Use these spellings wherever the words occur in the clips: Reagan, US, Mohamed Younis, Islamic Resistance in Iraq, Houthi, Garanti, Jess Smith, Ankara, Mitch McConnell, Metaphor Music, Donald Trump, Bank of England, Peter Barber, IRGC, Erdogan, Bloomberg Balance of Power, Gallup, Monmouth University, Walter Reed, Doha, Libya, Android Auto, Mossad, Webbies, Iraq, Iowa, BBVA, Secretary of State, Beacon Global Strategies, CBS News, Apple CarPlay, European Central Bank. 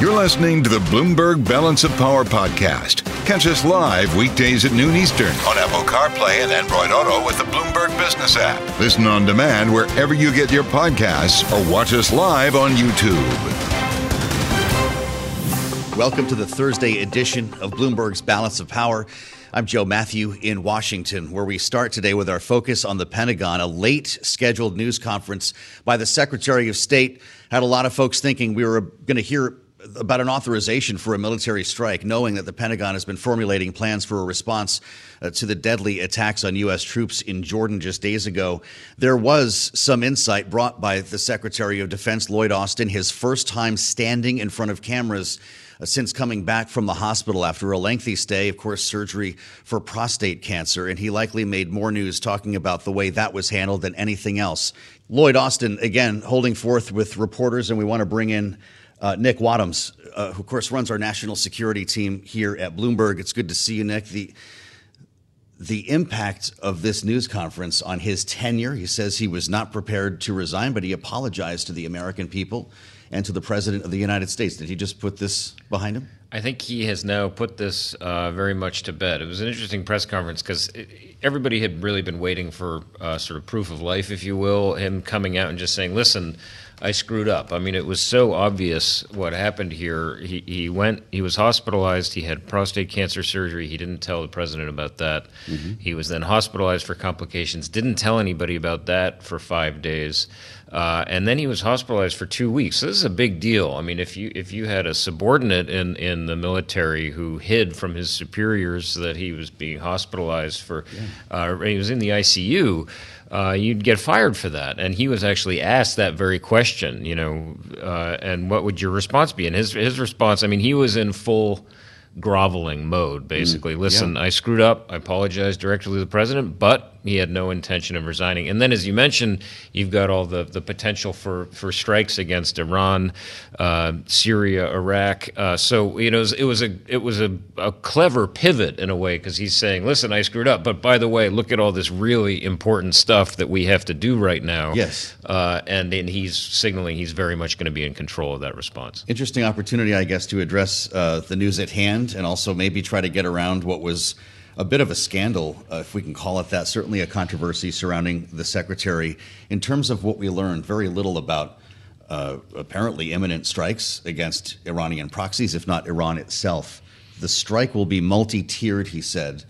You're listening to the Bloomberg Balance of Power podcast. Catch us live weekdays at noon Eastern on Apple CarPlay and Android Auto with the Bloomberg Business App. Listen on demand wherever you get your podcasts or watch us live on YouTube. Welcome to the Thursday edition of Bloomberg's Balance of Power. I'm Joe Mathieu in Washington, where we start today with our focus on the Pentagon. A late scheduled news conference by the Secretary of State had a lot of folks thinking we were going to hear about an authorization for a military strike, knowing that the Pentagon has been formulating plans for a response to the deadly attacks on U.S. troops in Jordan just days ago. There was some insight brought by the Secretary of Defense, Lloyd Austin, his first time standing in front of cameras since coming back from the hospital after a lengthy stay, of course, surgery for prostate cancer. And he likely made more news talking about the way that was handled than anything else. Lloyd Austin, again, holding forth with reporters, and we want to bring in Nick Wadhams, who, of course, runs our national security team here at Bloomberg. It's good to see you, Nick. The impact of this news conference on his tenure, he says he was not prepared to resign, but he apologized to the American people and to the President of the United States. Did he just put this behind him? I think he has now put this very much to bed. It was an interesting press conference because everybody had really been waiting for sort of proof of life, if you will, him coming out and just saying, listen, I screwed up. I mean, it was so obvious what happened here. He was hospitalized. He had prostate cancer surgery. He didn't tell the president about that. Mm-hmm. He was then hospitalized for complications. Didn't tell anybody about that for 5 days. And then he was hospitalized for 2 weeks. So this is a big deal. I mean, if you had a subordinate in the military who hid from his superiors that he was being hospitalized for, he was in the ICU, you'd get fired for that. And he was actually asked that very question, and what would your response be? And his response, I mean, he was in full groveling mode, basically. Listen, I screwed up. I apologize directly to the president, but he had no intention of resigning. And then, as you mentioned, you've got all the potential for strikes against Iran, Syria, Iraq. So it was a clever pivot in a way, because he's saying, listen, I screwed up, but by the way, look at all this really important stuff that we have to do right now. Yes. And he's signaling he's very much going to be in control of that response. Interesting opportunity, I guess, to address the news at hand, and also maybe try to get around what was a bit of a scandal, if we can call it that, certainly a controversy surrounding the secretary. In terms of what we learned, very little about apparently imminent strikes against Iranian proxies, if not Iran itself. The strike will be multi-tiered, he said,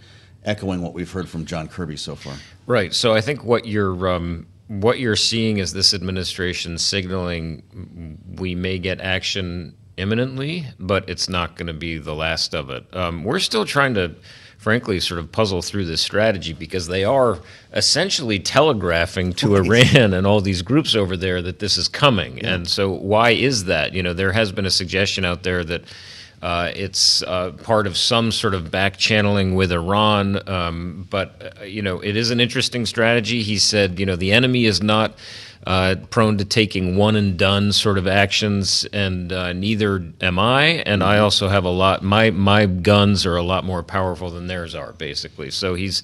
echoing what we've heard from John Kirby so far. Right. So I think what you're seeing is this administration signaling we may get action imminently, but it's not going to be the last of it. We're still trying to, frankly, sort of puzzle through this strategy, because they are essentially telegraphing to Iran and all these groups over there that this is coming. Yeah. And so why is that? There has been a suggestion out there that it's part of some sort of back channeling with Iran. But it is an interesting strategy. He said, the enemy is not prone to taking one and done sort of actions, and neither am I. And I also have a lot. My guns are a lot more powerful than theirs are, basically. So he's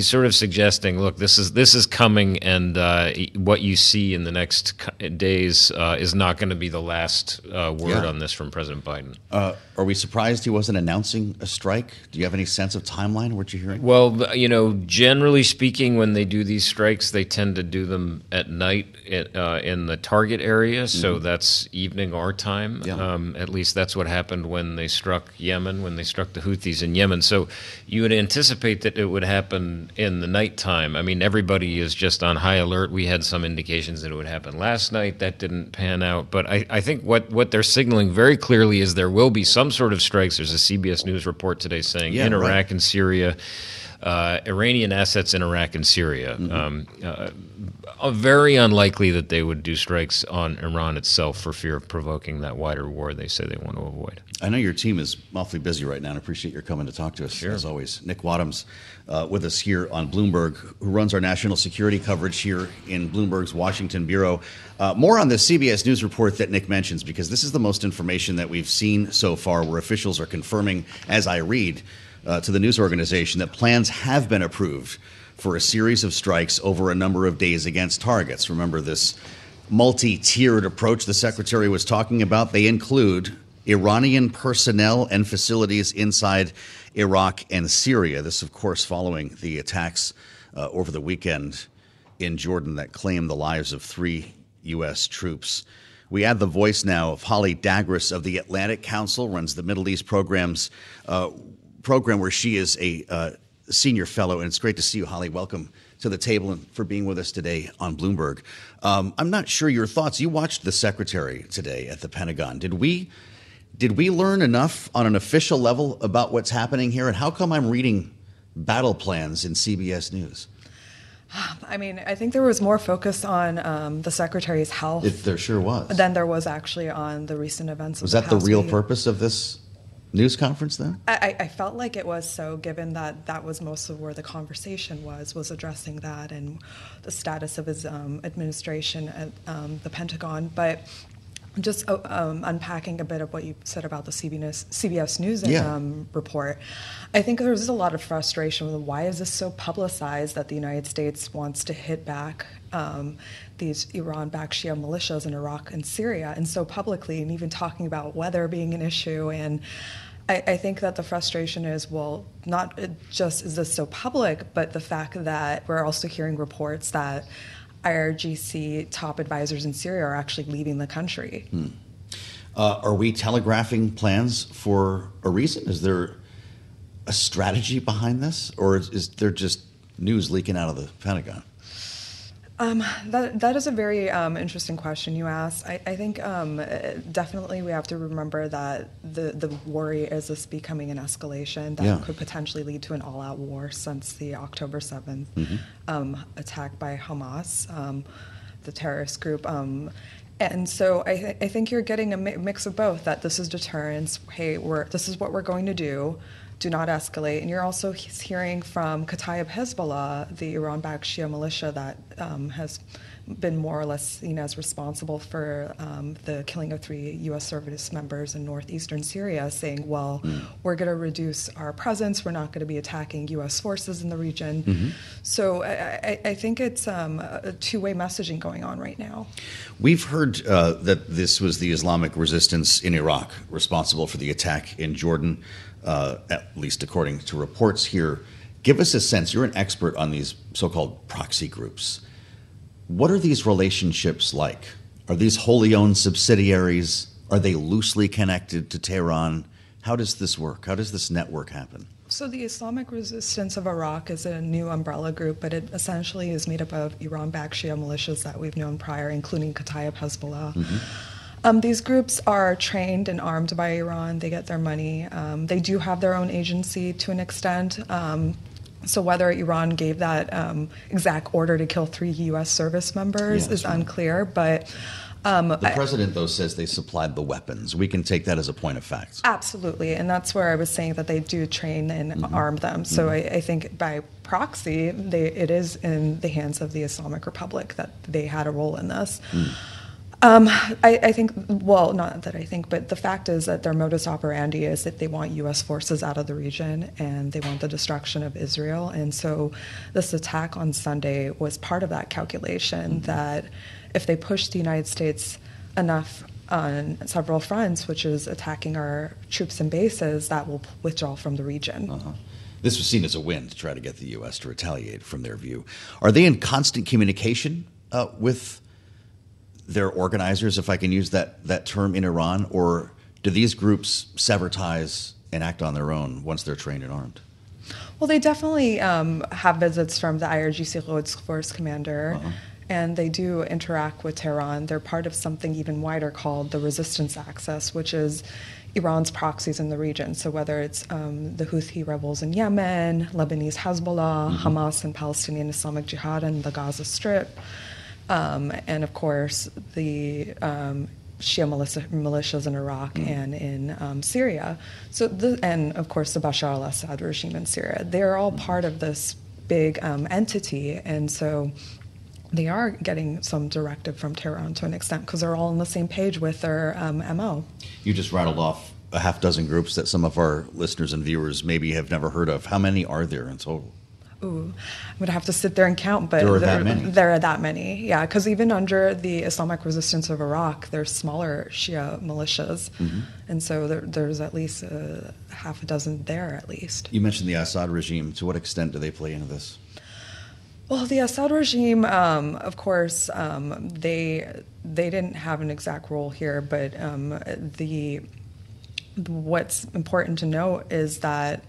sort of suggesting, look, this is coming, and what you see in the next days is not going to be the last word on this from President Biden. Are we surprised he wasn't announcing a strike? Do you have any sense of timeline? What you're hearing? Well, generally speaking, when they do these strikes, they tend to do them at night. In the target area, so that's evening our time. Yeah. At least that's what happened when they struck Yemen, when they struck the Houthis in Yemen. So you would anticipate that it would happen in the nighttime. I mean, everybody is just on high alert. We had some indications that it would happen last night. That didn't pan out. But I think what they're signaling very clearly is there will be some sort of strikes. There's a CBS News report today saying in Iraq and Syria. Iranian assets in Iraq and Syria. Very unlikely that they would do strikes on Iran itself for fear of provoking that wider war they say they want to avoid. I know your team is awfully busy right now, and I appreciate your coming to talk to us, as always. Nick Wadhams with us here on Bloomberg, who runs our national security coverage here in Bloomberg's Washington Bureau. More on the CBS News report that Nick mentions, because this is the most information that we've seen so far where officials are confirming, as I read, to the news organization that plans have been approved for a series of strikes over a number of days against targets. Remember this multi-tiered approach the secretary was talking about? They include Iranian personnel and facilities inside Iraq and Syria. This, of course, following the attacks over the weekend in Jordan that claimed the lives of 3 U.S. troops. We add the voice now of Holly Dagres of the Atlantic Council, runs the Middle East program where she is a senior fellow, and it's great to see you, Holly. Welcome to the table and for being with us today on Bloomberg. I'm not sure your thoughts. You watched the secretary today at the Pentagon. Did we learn enough on an official level about what's happening here, and how come I'm reading battle plans in CBS News? I mean, I think there was more focus on the secretary's health. There sure was. Than there was actually on the recent events. Was that the real purpose of this news conference then? I felt like it was so, given that that was most of where the conversation was addressing that and the status of his administration at the Pentagon. But just unpacking a bit of what you said about the CBS News report, I think there was a lot of frustration with why is this so publicized that the United States wants to hit back these Iran-backed Shia militias in Iraq and Syria, and so publicly, and even talking about weather being an issue. And I think that the frustration is, well, not just is this so public, but the fact that we're also hearing reports that IRGC top advisors in Syria are actually leaving the country. Are we telegraphing plans for a reason? Is there a strategy behind this, or is there just news leaking out of the Pentagon? That is a very interesting question you asked. I think definitely we have to remember that the worry is this becoming an escalation that could potentially lead to an all-out war since the October 7th attack by Hamas, the terrorist group. And so I think you're getting a mix of both, that this is deterrence, hey, this is what we're going to do. Do not escalate. And you're also hearing from Kataib Hezbollah, the Iran-backed Shia militia that has been more or less seen as responsible for the killing of 3 U.S. service members in northeastern Syria, saying, well, we're going to reduce our presence. We're not going to be attacking U.S. forces in the region. So I think it's a two-way messaging going on right now. We've heard that this was the Islamic resistance in Iraq responsible for the attack in Jordan, at least according to reports here. Give us a sense. You're an expert on these so-called proxy groups. What are these relationships like? Are these wholly owned subsidiaries? Are they loosely connected to Tehran? How does this work? How does this network happen? So the Islamic Resistance of Iraq is a new umbrella group, but it essentially is made up of Iran-backed Shia militias that we've known prior, including Kataib Hezbollah. These groups are trained and armed by Iran. They get their money. They do have their own agency to an extent. So whether Iran gave that exact order to kill 3 U.S. service members is unclear, but... the president, though, says they supplied the weapons. We can take that as a point of fact. Absolutely, and that's where I was saying that they do train and arm them. So I think by proxy, it is in the hands of the Islamic Republic that they had a role in this. I think, well, not that I think, but the fact is that their modus operandi is that they want U.S. forces out of the region and they want the destruction of Israel. And so this attack on Sunday was part of that calculation that if they push the United States enough on several fronts, which is attacking our troops and bases, that will withdraw from the region. This was seen as a win to try to get the U.S. to retaliate from their view. Are they in constant communication with their organizers, if I can use that term, in Iran, or do these groups sever ties and act on their own once they're trained and armed? Well, they definitely have visits from the IRGC Rhodes Force Commander and they do interact with Tehran. They're part of something even wider called the resistance axis, which is Iran's proxies in the region. So whether it's the Houthi rebels in Yemen, Lebanese Hezbollah, mm-hmm. Hamas and Palestinian Islamic Jihad in the Gaza Strip, and of course the Shia militias in Iraq mm-hmm. and in Syria. So, and of course the Bashar al-Assad regime in Syria. They're all mm-hmm. part of this big entity, and so they are getting some directive from Tehran to an extent because they're all on the same page with their MO. You just rattled off a half dozen groups that some of our listeners and viewers maybe have never heard of. How many are there in total? Ooh, I'm going to have to sit there and count, but there are that many. Yeah, because even under the Islamic resistance of Iraq, there's smaller Shia militias. Mm-hmm. And so there's at least half a dozen there at least. You mentioned the Assad regime. To what extent do they play into this? Well, the Assad regime, of course, they didn't have an exact role here, but what's important to note is that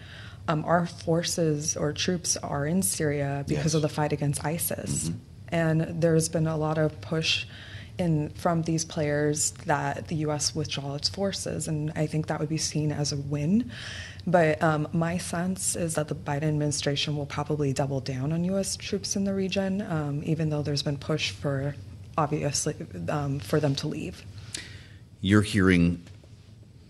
our forces or troops are in Syria because yes. of the fight against ISIS, mm-hmm. and there's been a lot of push from these players that the U.S. withdraw its forces, and I think that would be seen as a win. But my sense is that the Biden administration will probably double down on U.S. troops in the region, even though there's been push for, obviously, for them to leave. You're hearing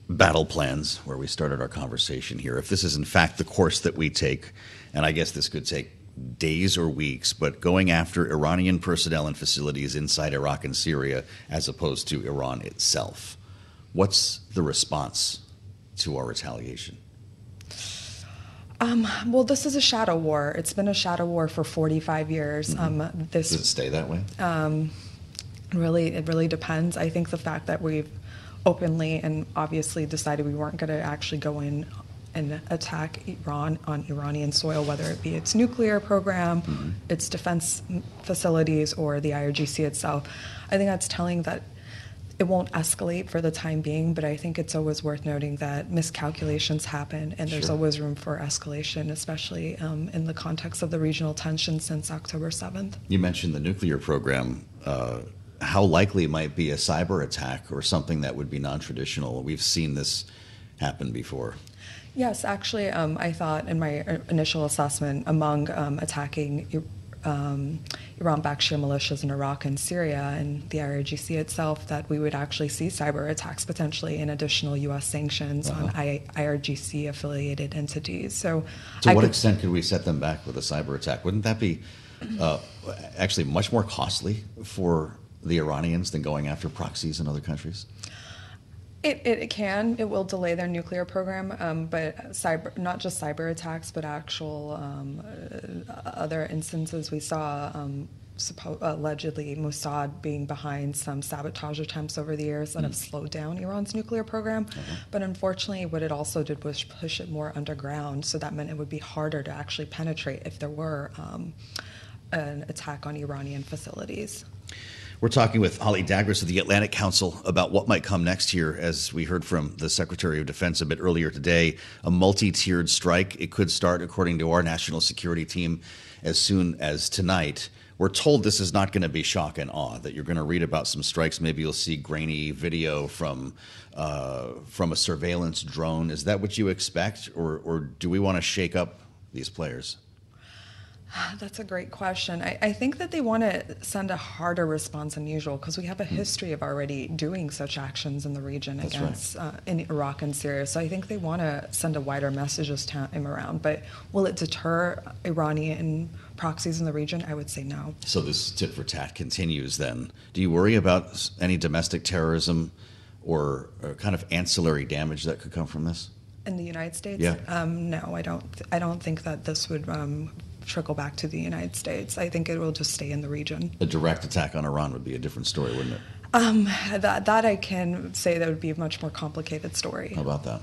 battle plans where we started our conversation here. If this is, in fact, the course that we take, and I guess this could take days or weeks, but going after Iranian personnel and facilities inside Iraq and Syria as opposed to Iran itself. What's the response to our retaliation? Well, this is a shadow war. It's been a shadow war for 45 years. Mm-hmm. Does it stay that way? It really depends. I think the fact that we've openly and obviously decided we weren't going to actually go in and attack Iran on Iranian soil, whether it be its nuclear program, mm-hmm. its defense facilities, or the IRGC itself. I think that's telling that it won't escalate for the time being, but I think it's always worth noting that miscalculations happen, and there's sure. always room for escalation, especially in the context of the regional tension since October 7th. You mentioned the nuclear program. How likely it might be a cyber attack or something that would be non-traditional? We've seen this happen before. Yes, actually, I thought in my initial assessment among attacking Iran-backed Shia militias in Iraq and Syria and the IRGC itself that we would actually see cyber attacks potentially and additional U.S. sanctions uh-huh. on IRGC-affiliated entities. So, to what extent could we set them back with a cyber attack? Wouldn't that be actually much more costly for the Iranians than going after proxies in other countries? It can. It will delay their nuclear program, but not just cyber attacks, but actual other instances. We saw allegedly Mossad being behind some sabotage attempts over the years that have slowed down Iran's nuclear program. Mm-hmm. But unfortunately, what it also did was push it more underground, so that meant it would be harder to actually penetrate if there were an attack on Iranian facilities. We're talking with Holly Dagres of the Atlantic Council about what might come next here. As we heard from the Secretary of Defense a bit earlier today, a multi-tiered strike. It could start, according to our national security team, as soon as tonight. We're told this is not going to be shock and awe, that you're going to read about some strikes. Maybe you'll see grainy video from a surveillance drone. Is that what you expect, or do we want to shake up these players? That's a great question. I think that they want to send a harder response than usual because we have a history of already doing such actions in the region in Iraq and Syria. So I think they want to send a wider message this time around. But will it deter Iranian proxies in the region? I would say no. So this tit for tat continues then. Do you worry about any domestic terrorism or kind of ancillary damage that could come from this? In the United States? Yeah. No, I don't. I don't think that this would trickle back to the United States. I think it will just stay in the region. A direct attack on Iran would be a different story, wouldn't it? That I can say that would be a much more complicated story. How about that?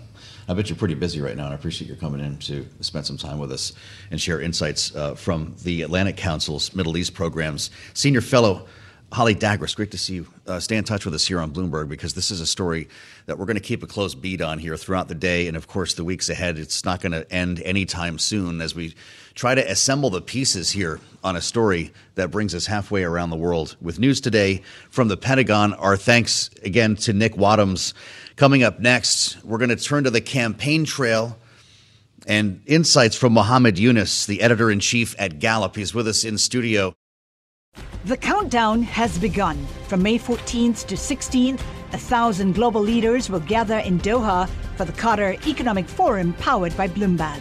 I bet you're pretty busy right now, and I appreciate you coming in to spend some time with us and share insights from the Atlantic Council's Middle East Program's Senior Fellow, Holly Dagres, great to see you. Stay in touch with us here on Bloomberg, because this is a story that we're going to keep a close bead on here throughout the day and, of course, the weeks ahead. It's not going to end anytime soon as we try to assemble the pieces here on a story that brings us halfway around the world. With news today from the Pentagon, our thanks again to Nick Wadhams. Coming up next, we're going to turn to the campaign trail and insights from Mohamed Younis, the editor-in-chief at Gallup. He's with us in studio. The countdown has begun. From May 14th to 16th, 1,000 global leaders will gather in Doha for the Qatar Economic Forum, powered by Bloomberg.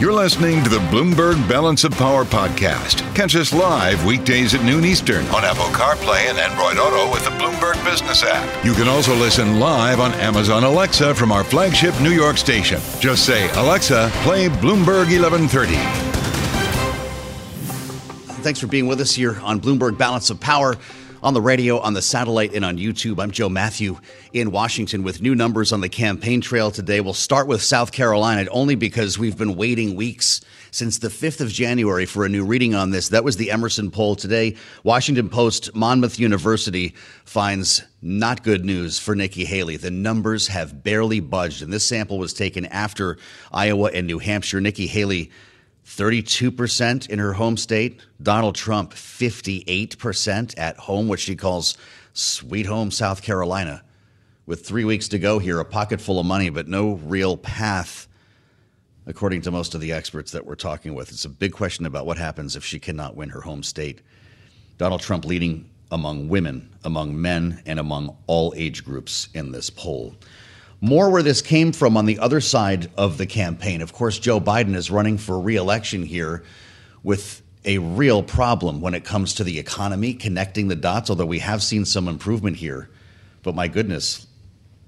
You're listening to the Bloomberg Balance of Power podcast. Catch us live weekdays at noon Eastern on Apple CarPlay and Android Auto with the Bloomberg Business App. You can also listen live on Amazon Alexa from our flagship New York station. Just say, Alexa, play Bloomberg 1130. Thanks for being with us here on Bloomberg Balance of Power. On the radio, on the satellite, and on YouTube, I'm Joe Mathieu in Washington with new numbers on the campaign trail today. We'll start with South Carolina, only because we've been waiting weeks since the 5th of January for a new reading on this. That was the Emerson poll today. Washington Post, Monmouth University finds not good news for Nikki Haley. The numbers have barely budged, and this sample was taken after Iowa and New Hampshire. Nikki Haley, 32% in her home state. Donald Trump, 58% at home, which she calls sweet home South Carolina. With 3 weeks to go here, a pocket full of money, but no real path, according to most of the experts that we're talking with. It's a big question about what happens if she cannot win her home state. Donald Trump leading among women, among men, and among all age groups in this poll. More where this came from on the other side of the campaign. Of course, Joe Biden is running for re-election here with a real problem when it comes to the economy, connecting the dots, although we have seen some improvement here. But my goodness,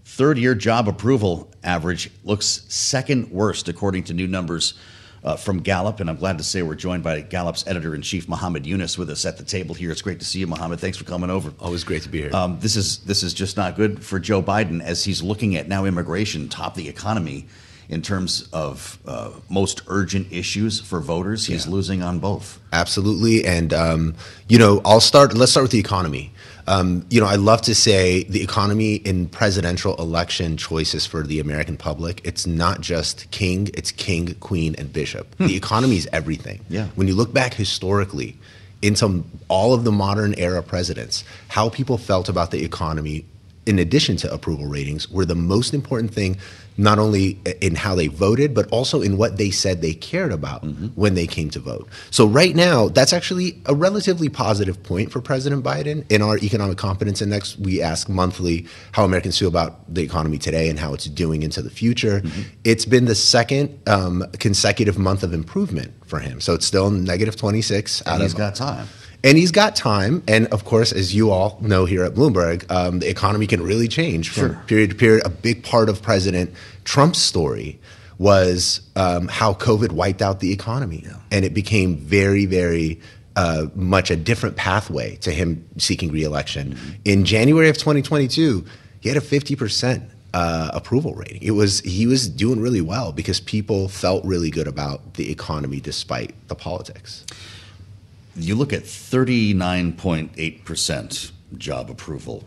third-year job approval average looks second worst, according to new numbers from Gallup. And I'm glad to say we're joined by Gallup's editor-in-chief, Mohamed Younis, with us at the table here. It's great to see you, Mohamed. Thanks for coming over. Always great to be here. This is just not good for Joe Biden as he's looking at now immigration top the economy in terms of most urgent issues for voters. He's losing on both. Absolutely. And, let's start with the economy. I love to say the economy in presidential election choices for the American public, it's not just king, it's king, queen, and bishop. The economy is everything. Yeah. When you look back historically into all of the modern era presidents, how people felt about the economy in addition to approval ratings were the most important thing, not only in how they voted, but also in what they said they cared about when they came to vote. So right now, that's actually a relatively positive point for President Biden. In our economic confidence index, we ask monthly how Americans feel about the economy today and how it's doing into the future. It's been the second consecutive month of improvement for him. So it's still negative 26. And he's got time. And he's got time. And of course, as you all know here at Bloomberg, the economy can really change from period to period. A big part of President Trump's story was how COVID wiped out the economy. Yeah. And it became very, very much a different pathway to him seeking re-election. In January of 2022, he had a 50% approval rating. He was doing really well because people felt really good about the economy despite the politics. You look at 39.8% job approval.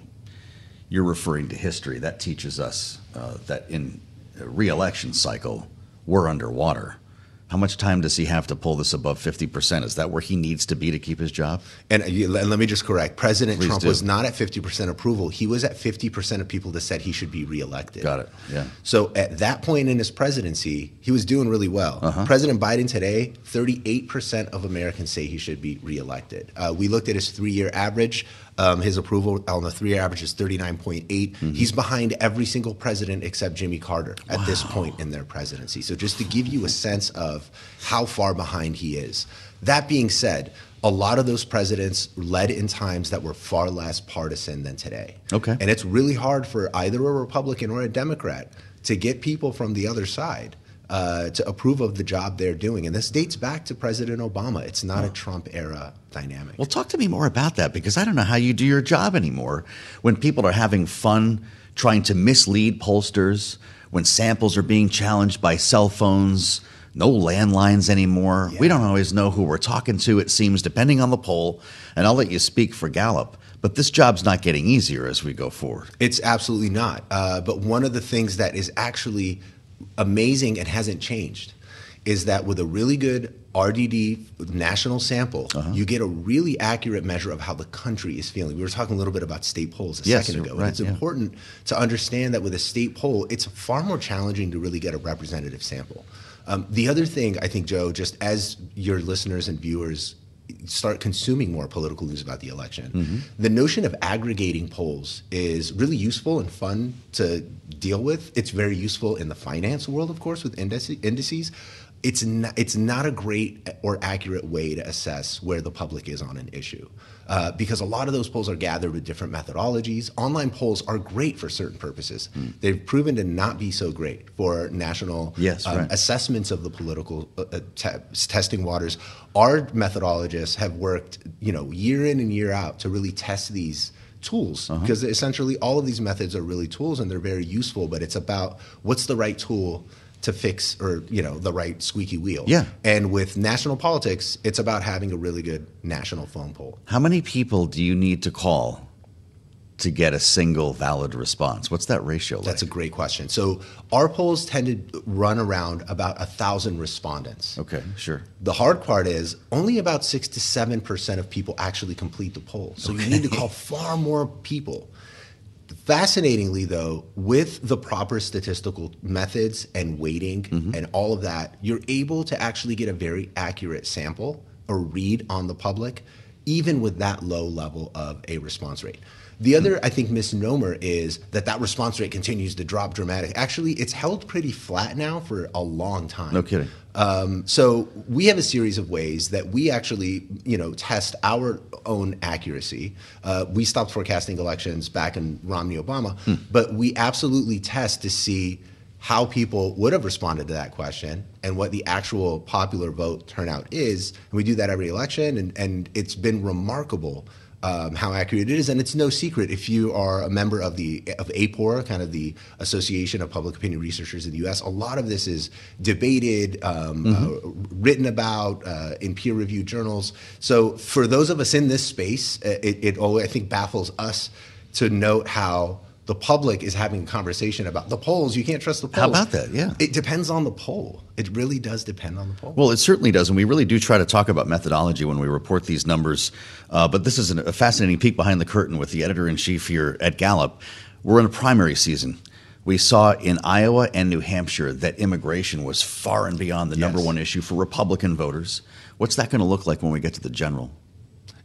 You're referring to history. That teaches us that in a re-election cycle, we're underwater. How much time does he have to pull this above 50%? Is that where he needs to be to keep his job? And let me just correct. President Trump was not at 50% approval. He was at 50% of people that said he should be reelected. Got it. Yeah. So at that point in his presidency, he was doing really well. President Biden today, 38% of Americans say he should be reelected. We looked at his 3-year average. His approval on the 3-year average is 39.8. He's behind every single president except Jimmy Carter at this point in their presidency. So just to give you a sense of how far behind he is. That being said, a lot of those presidents led in times that were far less partisan than today. Okay. And it's really hard for either a Republican or a Democrat to get people from the other side to approve of the job they're doing. And this dates back to President Obama. It's not a Trump-era dynamic. Well, talk to me more about that, because I don't know how you do your job anymore when people are having fun trying to mislead pollsters, when samples are being challenged by cell phones, no landlines anymore. Yeah. We don't always know who we're talking to, it seems, depending on the poll. And I'll let you speak for Gallup. But this job's not getting easier as we go forward. It's absolutely not. But one of the things that is actually amazing and hasn't changed is that with a really good RDD national sample, you get a really accurate measure of how the country is feeling. We were talking a little bit about state polls a second ago. Right, it's important to understand that with a state poll, it's far more challenging to really get a representative sample. The other thing, I think, Joe, just as your listeners and viewers start consuming more political news about the election, the notion of aggregating polls is really useful and fun to deal with. It's very useful in the finance world, of course, with indices. It's not a great or accurate way to assess where the public is on an issue, because a lot of those polls are gathered with different methodologies. Online polls are great for certain purposes. They've proven to not be so great for national assessments of the political testing waters. Our methodologists have worked, year in and year out to really test these tools, because essentially all of these methods are really tools and they're very useful, but it's about what's the right tool to fix, or the right squeaky wheel. Yeah. And with national politics, it's about having a really good national phone poll. How many people do you need to call to get a single valid response? What's that ratio like? That's a great question. So our polls tend to run around about 1,000 respondents. Okay, sure. The hard part is only about 6 to 7% of people actually complete the poll. So you need to call far more people. Fascinatingly, though, with the proper statistical methods and weighting and all of that, you're able to actually get a very accurate sample or read on the public, even with that low level of a response rate. The other, I think, misnomer is that response rate continues to drop dramatically. Actually, it's held pretty flat now for a long time. No kidding. So we have a series of ways that we actually, test our own accuracy. We stopped forecasting elections back in Romney-Obama, but we absolutely test to see how people would have responded to that question and what the actual popular vote turnout is. And we do that every election, and it's been remarkable how accurate it is. And it's no secret, if you are a member of APOR, kind of the Association of Public Opinion Researchers in the U.S., a lot of this is debated, written about in peer-reviewed journals. So for those of us in this space, it always, I think, baffles us to note how the public is having a conversation about the polls. You can't trust the polls. How about that? Yeah. It depends on the poll. It really does depend on the poll. Well, it certainly does. And we really do try to talk about methodology when we report these numbers. But this is a fascinating peek behind the curtain with the editor-in-chief here at Gallup. We're in a primary season. We saw in Iowa and New Hampshire that immigration was far and beyond the number one issue for Republican voters. What's that going to look like when we get to the general?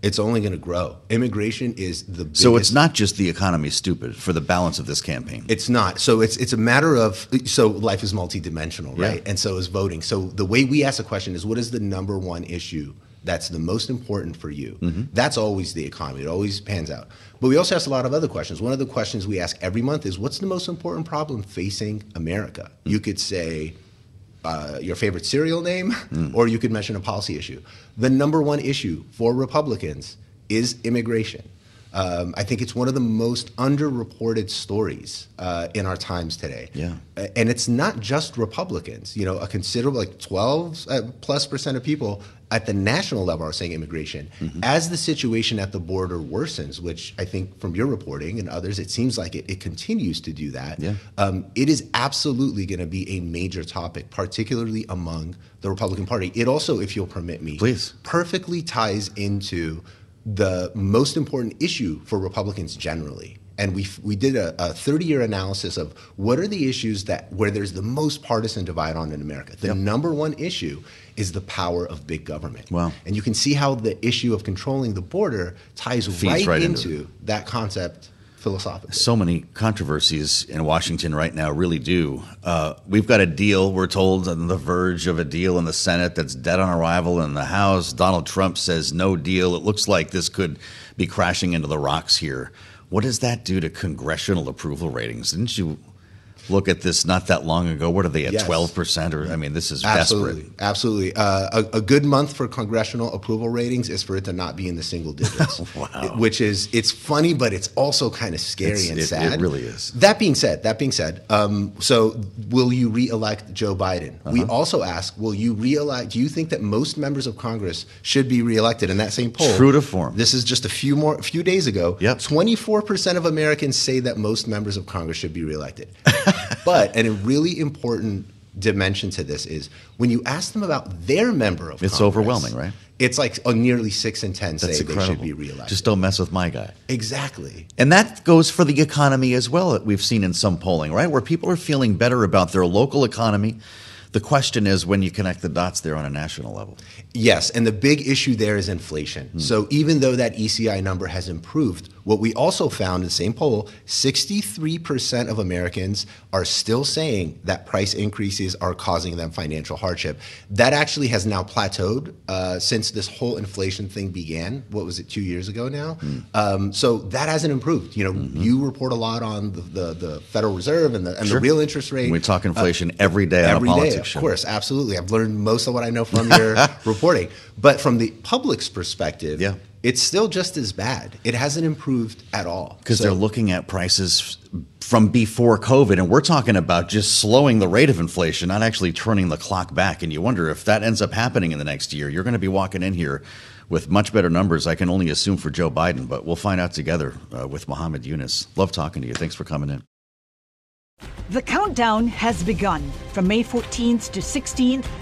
It's only going to grow. Immigration is the biggest. So it's not just the economy stupid for the balance of this campaign. It's not. So it's a matter of, so life is multidimensional, right? And so is voting. So the way we ask the question is, what is the number one issue that's the most important for you? That's always the economy. It always pans out. But we also ask a lot of other questions. One of the questions we ask every month is, what's the most important problem facing America? You could say your favorite cereal name, or you could mention a policy issue. The number one issue for Republicans is immigration. I think it's one of the most underreported stories in our times today. Yeah. And it's not just Republicans. A considerable, 12+% of people at the national level are saying immigration. As the situation at the border worsens, which I think from your reporting and others, it seems like it continues to do that. Yeah. It is absolutely going to be a major topic, particularly among the Republican Party. It also, if you'll permit me, please, perfectly ties into the most important issue for Republicans generally. And we did a 30-year analysis of what are the issues where there's the most partisan divide on in America. The number one issue is the power of big government. Wow. And you can see how the issue of controlling the border ties right into that concept philosophically. So many controversies in Washington right now really do. We've got a deal, we're told, on the verge of a deal in the Senate that's dead on arrival in the House. Donald Trump says no deal. It looks like this could be crashing into the rocks here. What does that do to congressional approval ratings? Didn't you look at this not that long ago. What are they at, 12%? Or I mean, this is desperate. Absolutely. A good month for congressional approval ratings is for it to not be in the single digits. Wow. Which is, it's funny, but it's also kind of scary and sad. It really is. That being said, so will you re-elect Joe Biden? Uh-huh. We also ask, will you re-elect? Do you think that most members of Congress should be re-elected? In that same poll, true to form, this is just a few days ago. Yep. 24% of Americans say that most members of Congress should be re-elected. But, and a really important dimension to this is, when you ask them about their member of Congress, it's overwhelming, right? It's like nearly 6 in 10 say they should be re-elected. Just don't mess with my guy. Exactly. And that goes for the economy as well, that we've seen in some polling, right? Where people are feeling better about their local economy. The question is when you connect the dots there on a national level. Yes, and the big issue there is inflation. Hmm. So even though that ECI number has improved, what we also found in the same poll, 63% of Americans are still saying that price increases are causing them financial hardship. That actually has now plateaued since this whole inflation thing began. What was it, 2 years ago now? Mm. So that hasn't improved. You know, you report a lot on the Federal Reserve and the real interest rate. And we talk inflation every day on Politics. Of course, absolutely. I've learned most of what I know from your reporting. But from the public's perspective, it's still just as bad. It hasn't improved at all. Because they're looking at prices from before COVID, and we're talking about just slowing the rate of inflation, not actually turning the clock back. And you wonder if that ends up happening in the next year, you're going to be walking in here with much better numbers, I can only assume, for Joe Biden. But we'll find out together with Mohamed Younis. Love talking to you. Thanks for coming in. The countdown has begun. From May 14th to 16th,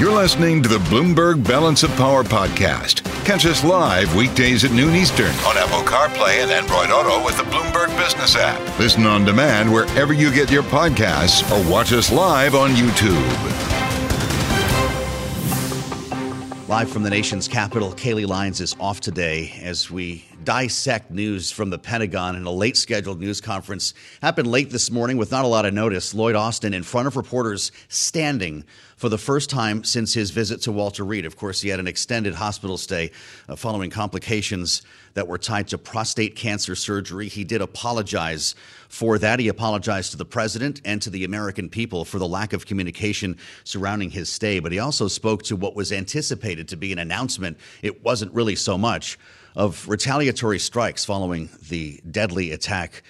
You're listening to the Bloomberg Balance of Power podcast. Catch us live weekdays at noon Eastern on Apple CarPlay and Android Auto with the Bloomberg Business App. Listen on demand wherever you get your podcasts or watch us live on YouTube. Live from the nation's capital, Kaylee Lyons is off today as we dissect news from the Pentagon in a late scheduled news conference. Happened late this morning with not a lot of notice. Lloyd Austin in front of reporters standing for the first time since his visit to Walter Reed. Of course, he had an extended hospital stay following complications that were tied to prostate cancer surgery. He did apologize for that. He apologized to the president and to the American people for the lack of communication surrounding his stay. But he also spoke to what was anticipated to be an announcement. It wasn't really so much of retaliatory strikes following the deadly attack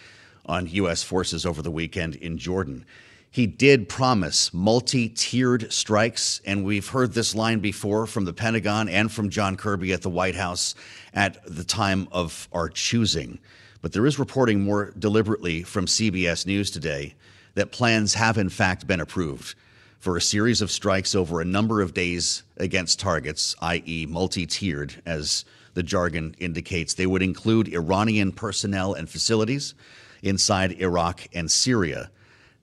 on U.S. forces over the weekend in Jordan. He did promise multi-tiered strikes, and we've heard this line before from the Pentagon and from John Kirby at the White House at the time of our choosing. But there is reporting more deliberately from CBS News today that plans have in fact been approved for a series of strikes over a number of days against targets, i.e. multi-tiered, as the jargon indicates. They would include Iranian personnel and facilities inside Iraq and Syria,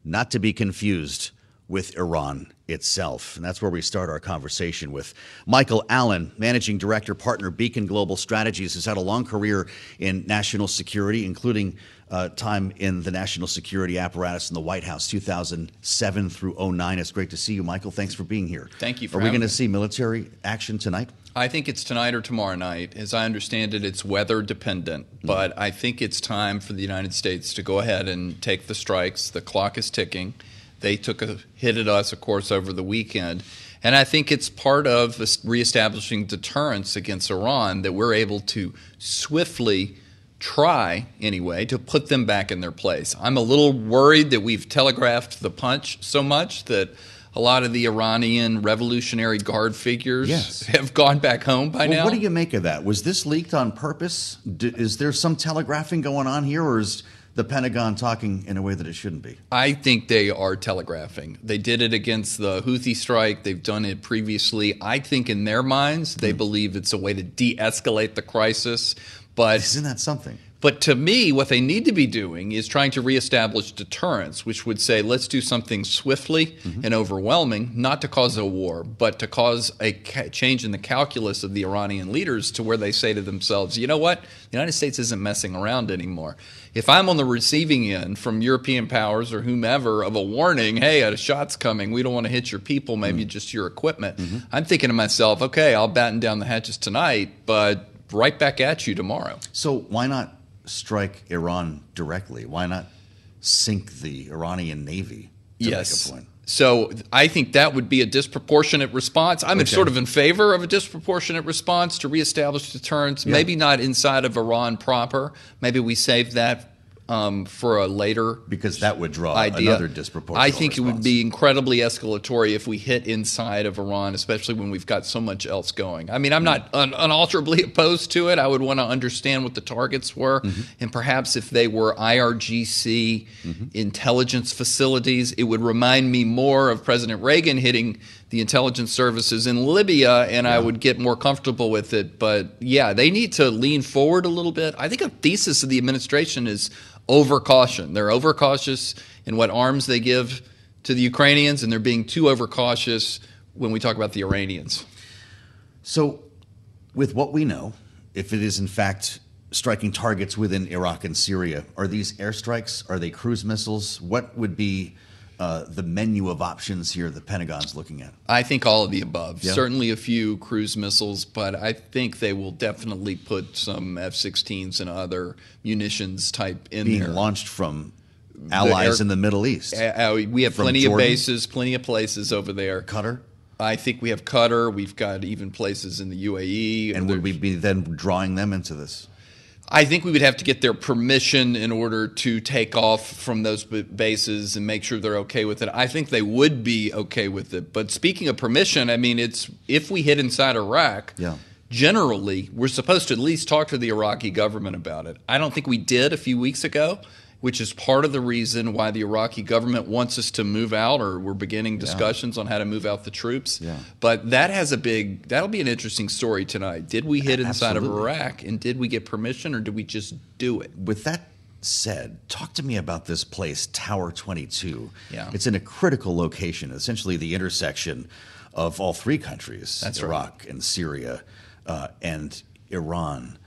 not to be confused with Iran itself. And that's where we start our conversation with Michael Allen, Managing Director, Partner, Beacon Global Strategies, who's had a long career in national security, including time in the national security apparatus in the White House, 2007 through 09. It's great to see you, Michael. Thanks for being here. Thank you for having me. Are we going to see military action tonight? I think it's tonight or tomorrow night. As I understand it, it's weather dependent, but I think it's time for the United States to go ahead and take the strikes. The clock is ticking. They took a hit at us, of course, over the weekend. And I think it's part of reestablishing deterrence against Iran that we're able to swiftly try, anyway, to put them back in their place. I'm a little worried that we've telegraphed the punch so much that a lot of the Iranian Revolutionary Guard figures have gone back home by now. What do you make of that? Was this leaked on purpose? Is there some telegraphing going on here, or is the Pentagon talking in a way that it shouldn't be? I think they are telegraphing. They did it against the Houthi strike. They've done it previously. I think in their minds, they believe it's a way to de-escalate the crisis. But isn't that something? But to me, what they need to be doing is trying to reestablish deterrence, which would say let's do something swiftly and overwhelming, not to cause a war, but to cause a change in the calculus of the Iranian leaders to where they say to themselves, you know what, the United States isn't messing around anymore. If I'm on the receiving end from European powers or whomever of a warning, hey, a shot's coming, we don't want to hit your people, maybe just your equipment, I'm thinking to myself, okay, I'll batten down the hatches tonight, but right back at you tomorrow. So why not strike Iran directly? Why not sink the Iranian Navy to make a point? So I think that would be a disproportionate response. I'm sort of in favor of a disproportionate response to reestablish deterrence, maybe not inside of Iran proper. Maybe we save that for a later idea. Because that would draw another disproportionate response. I think it would be incredibly escalatory if we hit inside of Iran, especially when we've got so much else going. I mean, I'm not unalterably opposed to it. I would want to understand what the targets were, and perhaps if they were IRGC intelligence facilities, it would remind me more of President Reagan hitting the intelligence services in Libya, and I would get more comfortable with it. But, yeah, they need to lean forward a little bit. I think a thesis of the administration is overcaution. They're overcautious in what arms they give to the Ukrainians, and they're being too overcautious when we talk about the Iranians. So with what we know, if it is in fact striking targets within Iraq and Syria, are these airstrikes? Are they cruise missiles? What would be the menu of options here the Pentagon's looking at? I think all of the above. Yeah. Certainly a few cruise missiles, but I think they will definitely put some F-16s and other munitions type in there. Being launched from allies in the Middle East. We have plenty of bases, plenty of places over there. Qatar? I think we have Qatar. We've got even places in the UAE. And would we be then drawing them into this? I think we would have to get their permission in order to take off from those bases and make sure they're okay with it. I think they would be okay with it. But speaking of permission, I mean, it's if we hit inside Iraq, generally we're supposed to at least talk to the Iraqi government about it. I don't think we did a few weeks ago, which is part of the reason why the Iraqi government wants us to move out, or we're beginning discussions on how to move out the troops. But that has a big – that'll be an interesting story tonight. Did we hit inside of Iraq, and did we get permission, or did we just do it? With that said, talk to me about this place, Tower 22. It's in a critical location, essentially the intersection of all three countries, Iraq and Syria and Iran.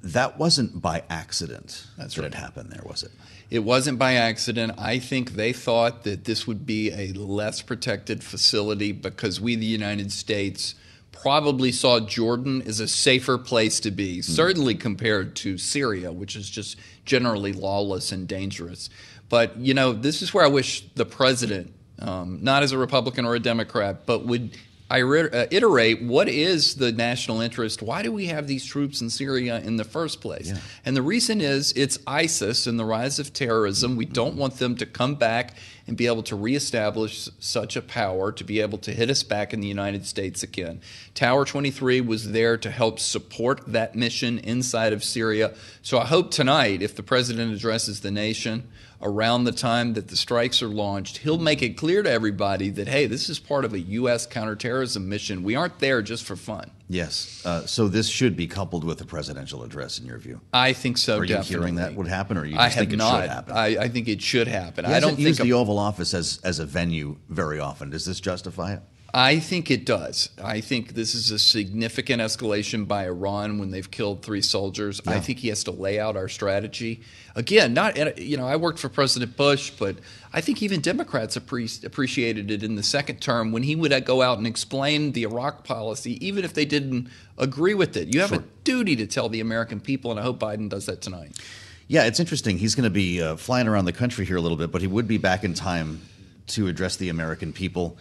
That wasn't by accident that it happened there, was it? It wasn't by accident. I think they thought that this would be a less protected facility because we, the United States, probably saw Jordan as a safer place to be, certainly compared to Syria, which is just generally lawless and dangerous. But, you know, this is where I wish the president, not as a Republican or a Democrat, but would iterate what is the national interest? Why do we have these troops in Syria in the first place? And the reason is it's ISIS and the rise of terrorism. We don't want them to come back and be able to reestablish such a power to be able to hit us back in the United States again. Tower 23 was there to help support that mission inside of Syria. So I hope tonight, if the president addresses the nation around the time that the strikes are launched, he'll make it clear to everybody that, hey, this is part of a U.S. counterterrorism mission. We aren't there just for fun. Yes. So this should be coupled with a presidential address, in your view? I think so, definitely. Are you hearing that would happen, or you just think it should happen? I think it should happen. I don't think the Oval Office as a venue very often. Does this justify it? I think it does. I think this is a significant escalation by Iran when they've killed 3 soldiers. I think he has to lay out our strategy. Again, not I worked for President Bush, but I think even Democrats appreciated it in the second term when he would go out and explain the Iraq policy, even if they didn't agree with it. You have a duty to tell the American people, and I hope Biden does that tonight. Yeah, it's interesting. He's going to be flying around the country here a little bit, but he would be back in time to address the American people.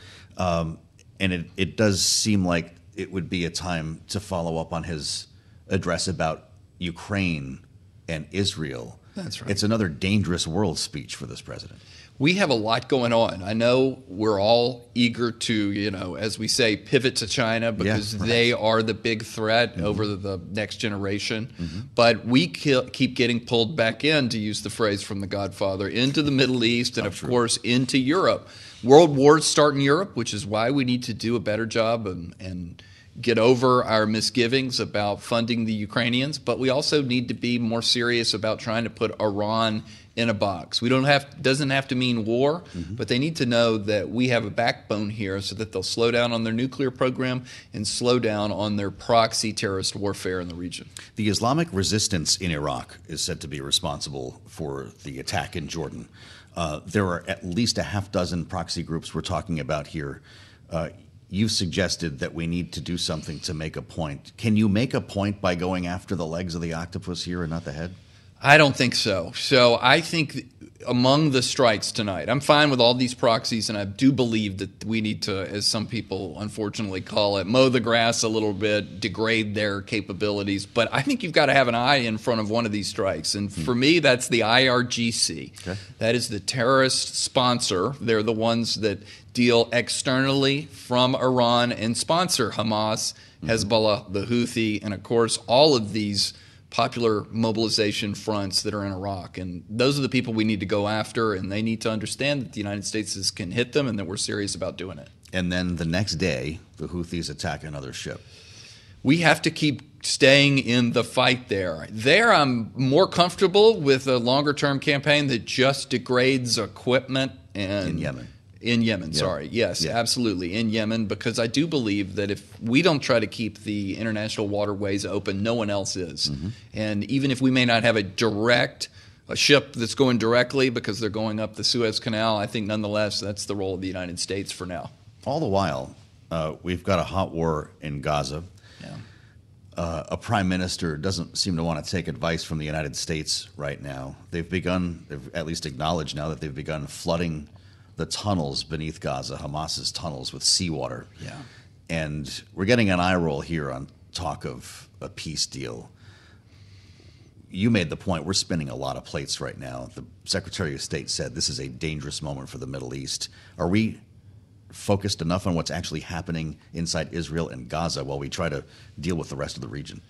And it does seem like it would be a time to follow up on his address about Ukraine and Israel. That's right. It's another dangerous world speech for this president. We have a lot going on. I know we're all eager to, as we say, pivot to China because they are the big threat over the next generation. But we keep getting pulled back in, to use the phrase from The Godfather, into the Middle East and, of course, into Europe. World wars start in Europe, which is why we need to do a better job and get over our misgivings about funding the Ukrainians, but we also need to be more serious about trying to put Iran in a box. We don't have, doesn't have to mean war, but they need to know that we have a backbone here so that they'll slow down on their nuclear program and slow down on their proxy terrorist warfare in the region. The Islamic resistance in Iraq is said to be responsible for the attack in Jordan. There are at least a half dozen proxy groups we're talking about here. You've suggested that we need to do something to make a point. Can you make a point by going after the legs of the octopus here and not the head? I don't think so. So I think among the strikes tonight, I'm fine with all these proxies, and I do believe that we need to, as some people unfortunately call it, mow the grass a little bit, degrade their capabilities. But I think you've got to have an eye in front of one of these strikes. And for me, that's the IRGC. Okay. That is the terrorist sponsor. They're the ones that deal externally from Iran and sponsor Hamas, Hezbollah, the Houthi, and, of course, all of these popular mobilization fronts that are in Iraq. And those are the people we need to go after, and they need to understand that the United States can hit them and that we're serious about doing it. And then the next day, the Houthis attack another ship. We have to keep staying in the fight there. There, I'm more comfortable with a longer-term campaign that just degrades equipment. And in Yemen. In Yemen, sorry. Yes, absolutely, in Yemen, because I do believe that if we don't try to keep the international waterways open, no one else is. And even if we may not have a ship that's going directly because they're going up the Suez Canal, I think nonetheless that's the role of the United States for now. All the while, we've got a hot war in Gaza. A prime minister doesn't seem to want to take advice from the United States right now. They've at least acknowledged now that they've begun flooding the tunnels beneath Gaza, Hamas's tunnels, with seawater. And we're getting an eye roll here on talk of a peace deal. You made the point, we're spinning a lot of plates right now. The Secretary of State said this is a dangerous moment for the Middle East. Are we focused enough on what's actually happening inside Israel and Gaza while we try to deal with the rest of the region?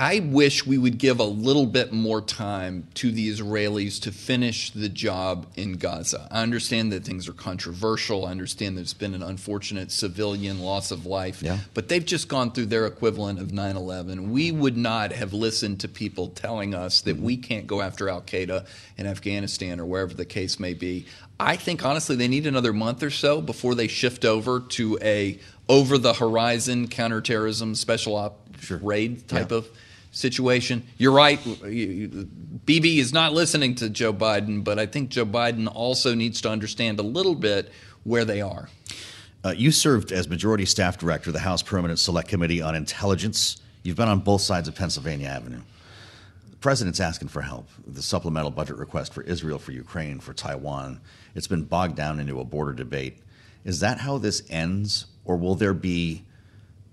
I wish we would give a little bit more time to the Israelis to finish the job in Gaza. I understand that things are controversial. I understand there's been an unfortunate civilian loss of life. But they've just gone through their equivalent of 9/11. We would not have listened to people telling us that we can't go after al-Qaeda in Afghanistan or wherever the case may be. I think, honestly, they need another month or so before they shift over to a over-the-horizon counterterrorism special op raid type of situation. You're right. BB is not listening to Joe Biden, but I think Joe Biden also needs to understand a little bit where they are. You served as Majority Staff Director of the House Permanent Select Committee on Intelligence. You've been on both sides of Pennsylvania Avenue. The president's asking for help. The supplemental budget request for Israel, for Ukraine, for Taiwan. It's been bogged down into a border debate. Is that how this ends, or will there be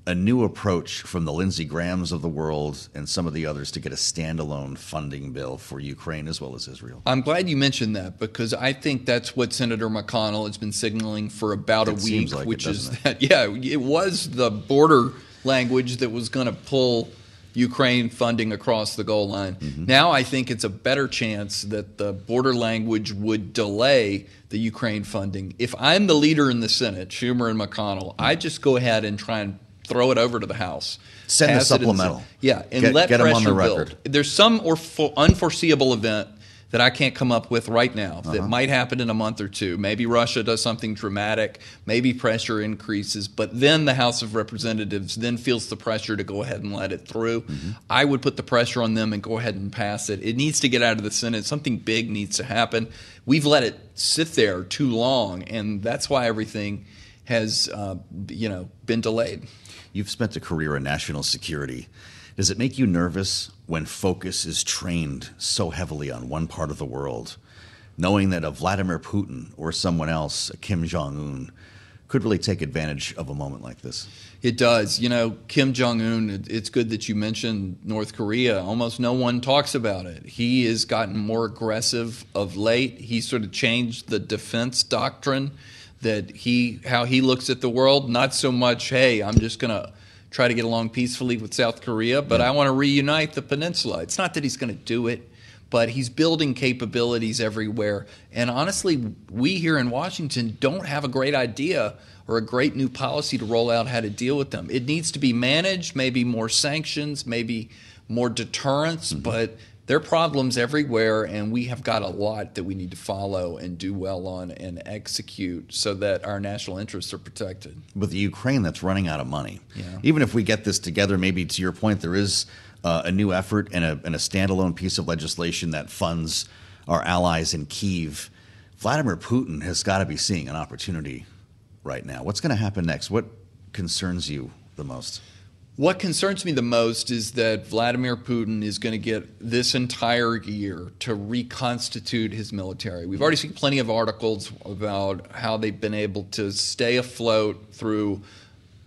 a new approach from the Lindsey Grahams of the world and some of the others to get a standalone funding bill for Ukraine as well as Israel? I'm glad you mentioned that, because I think that's what Senator McConnell has been signaling for about a week, which is that, it was the border language that was going to pull Ukraine funding across the goal line. Now I think it's a better chance that the border language would delay the Ukraine funding. If I'm the leader in the Senate, Schumer and McConnell, I just go ahead and try and throw it over to the House. Send the supplemental. And let pressure build. There's some unforeseeable event that I can't come up with right now that might happen in a month or two. Maybe Russia does something dramatic. Maybe pressure increases. But then the House of Representatives then feels the pressure to go ahead and let it through. I would put the pressure on them and go ahead and pass it. It needs to get out of the Senate. Something big needs to happen. We've let it sit there too long, and that's why everything has been delayed. You've spent a career in national security. Does it make you nervous when focus is trained so heavily on one part of the world, knowing that a Vladimir Putin or someone else, a Kim Jong-un, could really take advantage of a moment like this? It does. Kim Jong-un, it's good that you mentioned North Korea. Almost no one talks about it. He has gotten more aggressive of late. He sort of changed the defense doctrine that how he looks at the world. Not so much, hey, I'm just going to try to get along peacefully with South Korea, but I want to reunite the peninsula. It's not that he's going to do it, but he's building capabilities everywhere. And honestly, we here in Washington don't have a great idea or a great new policy to roll out how to deal with them. It needs to be managed, maybe more sanctions, maybe more deterrence, but there are problems everywhere, and we have got a lot that we need to follow and do well on and execute so that our national interests are protected. With the Ukraine, that's running out of money. Yeah. Even if we get this together, maybe to your point, there is a new effort and a standalone piece of legislation that funds our allies in Kyiv. Vladimir Putin has got to be seeing an opportunity right now. What's going to happen next? What concerns you the most? What concerns me the most is that Vladimir Putin is going to get this entire year to reconstitute his military. We've already seen plenty of articles about how they've been able to stay afloat through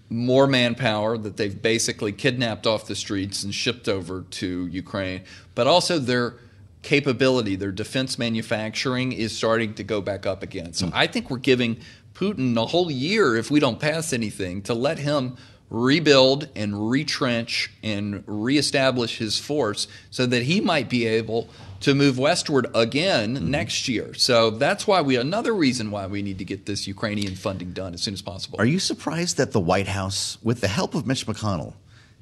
more manpower that they've basically kidnapped off the streets and shipped over to Ukraine, but also their capability, their defense manufacturing is starting to go back up again. So I think we're giving Putin a whole year, if we don't pass anything, to let him rebuild and retrench and reestablish his force so that he might be able to move westward again next year. So that's why another reason why we need to get this Ukrainian funding done as soon as possible. Are you surprised that the White House, with the help of Mitch McConnell,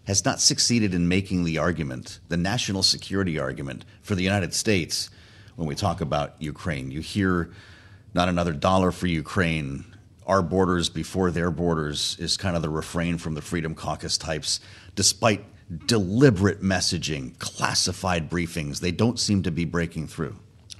has not succeeded in making the argument, the national security argument for the United States when we talk about Ukraine? You hear not another dollar for Ukraine. Our borders before their borders is kind of the refrain from the Freedom Caucus types. Despite deliberate messaging, classified briefings, they don't seem to be breaking through.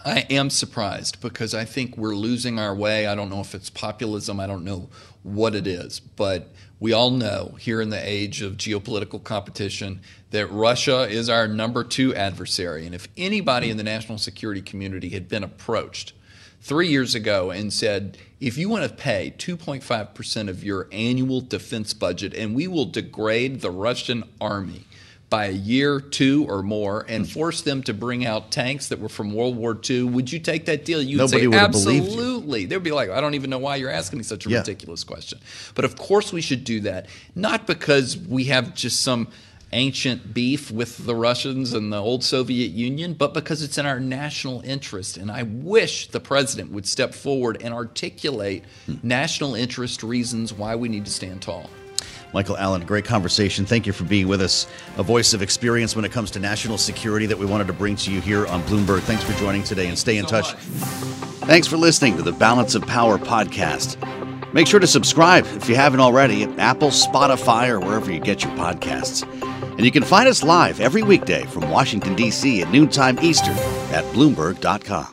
I am surprised because I think we're losing our way. I don't know if it's populism. I don't know what it is. But we all know here in the age of geopolitical competition that Russia is our number 2 adversary. And if anybody in the national security community had been approached 3 years ago and said, if you want to pay 2.5% of your annual defense budget and we will degrade the Russian army by a year, 2 or more, and force them to bring out tanks that were from World War II, would you take that deal? You'd say, absolutely. They'd be like, I don't even know why you're asking me such a ridiculous question. But of course we should do that, not because we have just some ancient beef with the Russians and the old Soviet Union, but because it's in our national interest. And I wish the president would step forward and articulate national interest reasons why we need to stand tall. Michael Allen, great conversation. Thank you for being with us. A voice of experience when it comes to national security that we wanted to bring to you here on Bloomberg. Thanks for joining today and stay in touch. Thanks for listening to the Balance of Power podcast. Make sure to subscribe if you haven't already at Apple, Spotify, or wherever you get your podcasts. And you can find us live every weekday from Washington, D.C. at noontime Eastern at Bloomberg.com.